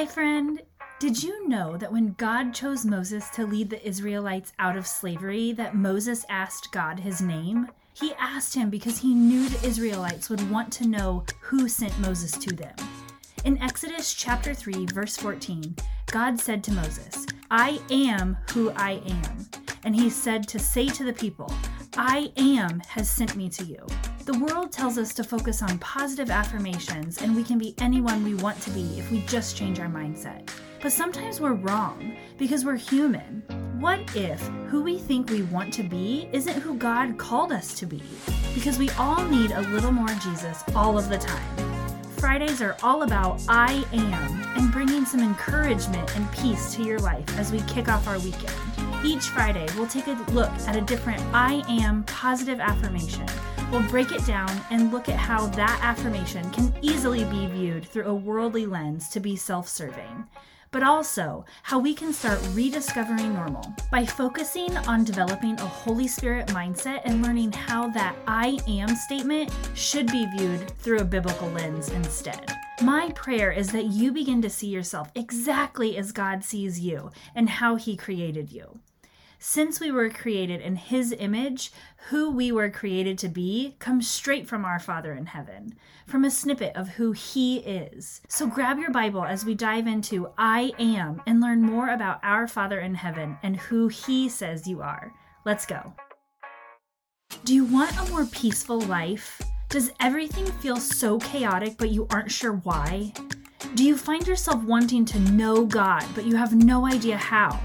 Hi friend, did you know that when God chose Moses to lead the Israelites out of slavery, that Moses asked God his name? He asked him because he knew the Israelites would want to know who sent Moses to them. In Exodus chapter 3, verse 14, God said to Moses, "I am who I am." And he said to say to the people, "I am has sent me to you." The world tells us to focus on positive affirmations and we can be anyone we want to be if we just change our mindset. But sometimes we're wrong because we're human. What if who we think we want to be isn't who God called us to be? Because we all need a little more Jesus all of the time. Fridays are all about I am and bringing some encouragement and peace to your life as we kick off our weekend. Each Friday, we'll take a look at a different I am positive affirmation. We'll break it down and look at how that affirmation can easily be viewed through a worldly lens to be self-serving, but also how we can start rediscovering normal by focusing on developing a Holy Spirit mindset and learning how that I am statement should be viewed through a biblical lens instead. My prayer is that you begin to see yourself exactly as God sees you and how He created you. Since we were created in His image, who we were created to be comes straight from our Father in heaven, from a snippet of who He is. So grab your Bible as we dive into I Am and learn more about our Father in heaven and who He says you are. Let's go. Do you want a more peaceful life? Does everything feel so chaotic, but you aren't sure why? Do you find yourself wanting to know God, but you have no idea how?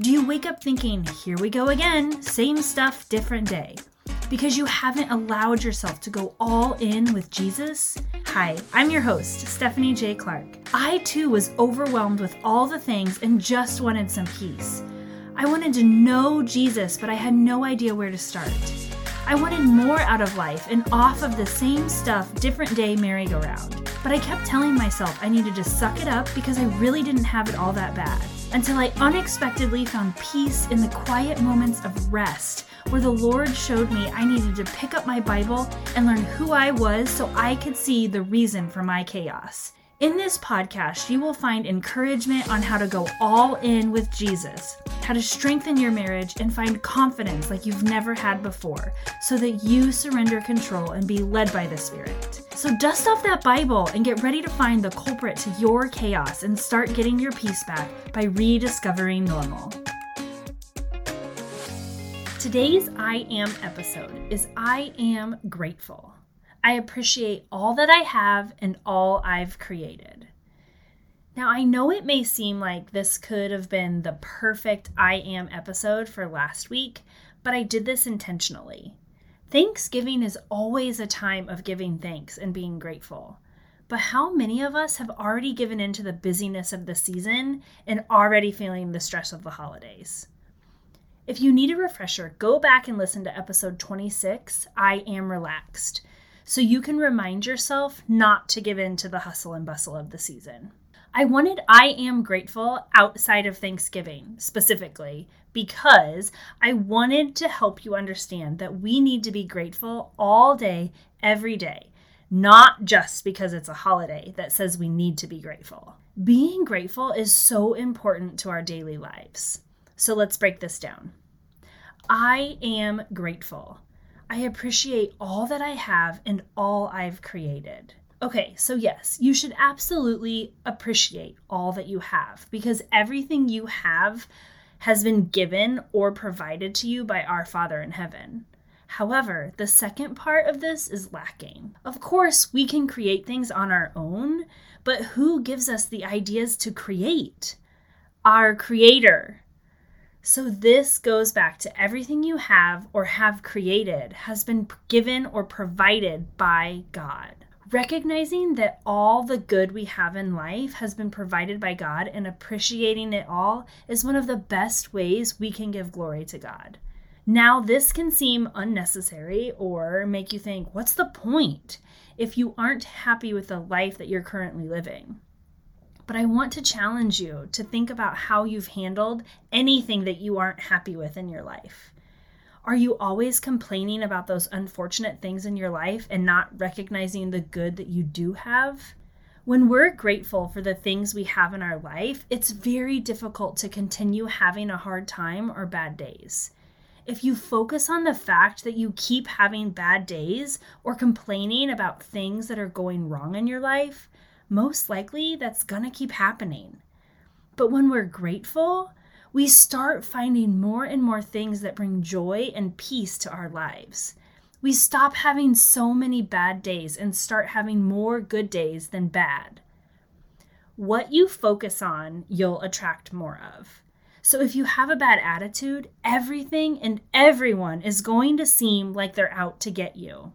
Do you wake up thinking, here we go again, same stuff, different day? Because you haven't allowed yourself to go all in with Jesus? Hi, I'm your host, Stephanie J. Clark. I too was overwhelmed with all the things and just wanted some peace. I wanted to know Jesus, but I had no idea where to start. I wanted more out of life and off of the same stuff, different day merry-go-round. But I kept telling myself I needed to suck it up because I really didn't have it all that bad. Until I unexpectedly found peace in the quiet moments of rest, where the Lord showed me I needed to pick up my Bible and learn who I was so I could see the reason for my chaos. In this podcast, you will find encouragement on how to go all in with Jesus, how to strengthen your marriage and find confidence like you've never had before, so that you surrender control and be led by the Spirit. So dust off that Bible and get ready to find the culprit to your chaos and start getting your peace back by rediscovering normal. Today's I Am episode is I Am Grateful. I appreciate all that I have and all I've created. Now, I know it may seem like this could have been the perfect I Am episode for last week, but I did this intentionally. Thanksgiving is always a time of giving thanks and being grateful. But how many of us have already given into the busyness of the season and already feeling the stress of the holidays? If you need a refresher, go back and listen to episode 26, I Am Relaxed, so you can remind yourself not to give in to the hustle and bustle of the season. I wanted I Am Grateful outside of Thanksgiving, specifically, because I wanted to help you understand that we need to be grateful all day, every day, not just because it's a holiday that says we need to be grateful. Being grateful is so important to our daily lives. So let's break this down. I am grateful. I appreciate all that I have and all I've created. Okay, so yes, you should absolutely appreciate all that you have because everything you have has been given or provided to you by our Father in heaven. However, the second part of this is lacking. Of course, we can create things on our own, but who gives us the ideas to create? Our Creator. So this goes back to everything you have or have created has been given or provided by God. Recognizing that all the good we have in life has been provided by God and appreciating it all is one of the best ways we can give glory to God. Now, this can seem unnecessary or make you think, what's the point if you aren't happy with the life that you're currently living? But I want to challenge you to think about how you've handled anything that you aren't happy with in your life. Are you always complaining about those unfortunate things in your life and not recognizing the good that you do have? When we're grateful for the things we have in our life, it's very difficult to continue having a hard time or bad days. If you focus on the fact that you keep having bad days or complaining about things that are going wrong in your life, most likely that's gonna keep happening. But when we're grateful, we start finding more and more things that bring joy and peace to our lives. We stop having so many bad days and start having more good days than bad. What you focus on, you'll attract more of. So if you have a bad attitude, everything and everyone is going to seem like they're out to get you.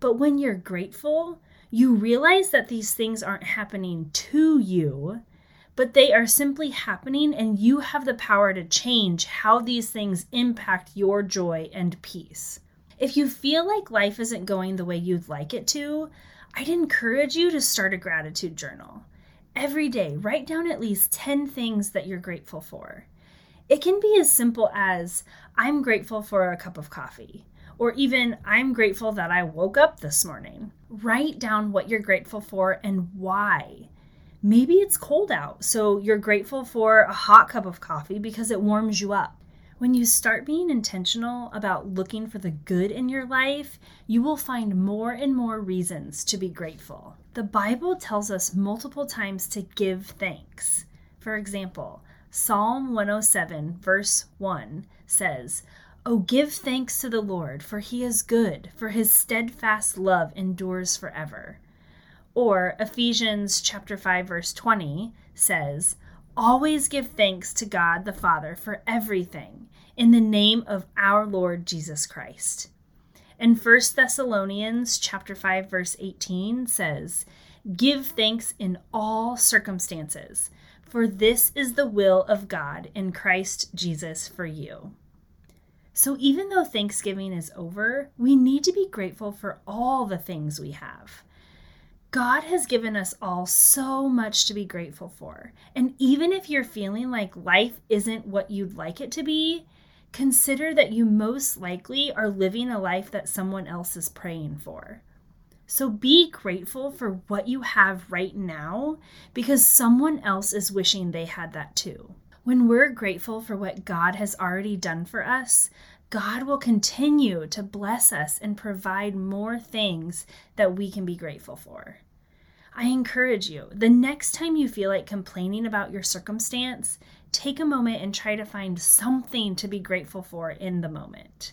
But when you're grateful, you realize that these things aren't happening to you, but they are simply happening, and you have the power to change how these things impact your joy and peace. If you feel like life isn't going the way you'd like it to, I'd encourage you to start a gratitude journal. Every day, write down at least 10 things that you're grateful for. It can be as simple as, I'm grateful for a cup of coffee, or even, I'm grateful that I woke up this morning. Write down what you're grateful for and why. Maybe it's cold out, so you're grateful for a hot cup of coffee because it warms you up. When you start being intentional about looking for the good in your life, you will find more and more reasons to be grateful. The Bible tells us multiple times to give thanks. For example, Psalm 107, verse 1 says, "Oh, give thanks to the Lord, for he is good, for his steadfast love endures forever." Or Ephesians chapter 5, verse 20 says, "Always give thanks to God the Father for everything, in the name of our Lord Jesus Christ." And 1 Thessalonians chapter 5, verse 18 says, "Give thanks in all circumstances, for this is the will of God in Christ Jesus for you." So even though Thanksgiving is over, we need to be grateful for all the things we have. God has given us all so much to be grateful for. And even if you're feeling like life isn't what you'd like it to be, consider that you most likely are living a life that someone else is praying for. So be grateful for what you have right now, because someone else is wishing they had that too. When we're grateful for what God has already done for us, God will continue to bless us and provide more things that we can be grateful for. I encourage you, the next time you feel like complaining about your circumstance, take a moment and try to find something to be grateful for in the moment.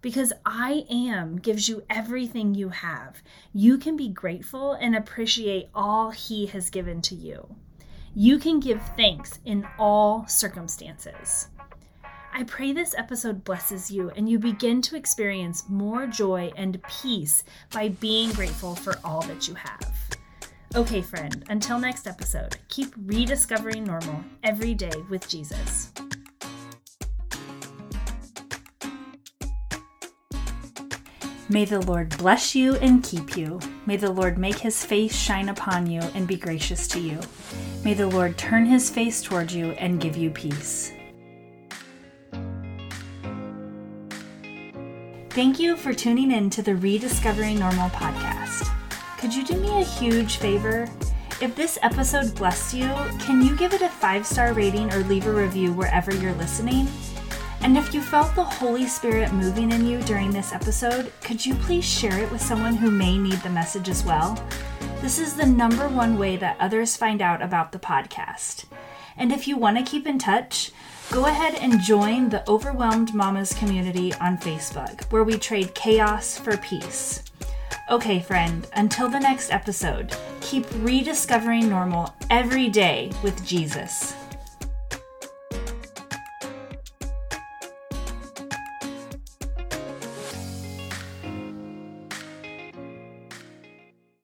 Because I AM gives you everything you have. You can be grateful and appreciate all He has given to you. You can give thanks in all circumstances. I pray this episode blesses you and you begin to experience more joy and peace by being grateful for all that you have. Okay, friend, until next episode, keep rediscovering normal every day with Jesus. May the Lord bless you and keep you. May the Lord make his face shine upon you and be gracious to you. May the Lord turn his face toward you and give you peace. Thank you for tuning in to the Rediscovering Normal podcast. Could you do me a huge favor? If this episode blessed you, can you give it a 5-star rating or leave a review wherever you're listening? And if you felt the Holy Spirit moving in you during this episode, could you please share it with someone who may need the message as well? This is the #1 way that others find out about the podcast. And if you want to keep in touch, go ahead and join the Overwhelmed Mamas community on Facebook, where we trade chaos for peace. Okay, friend, until the next episode, keep rediscovering normal every day with Jesus.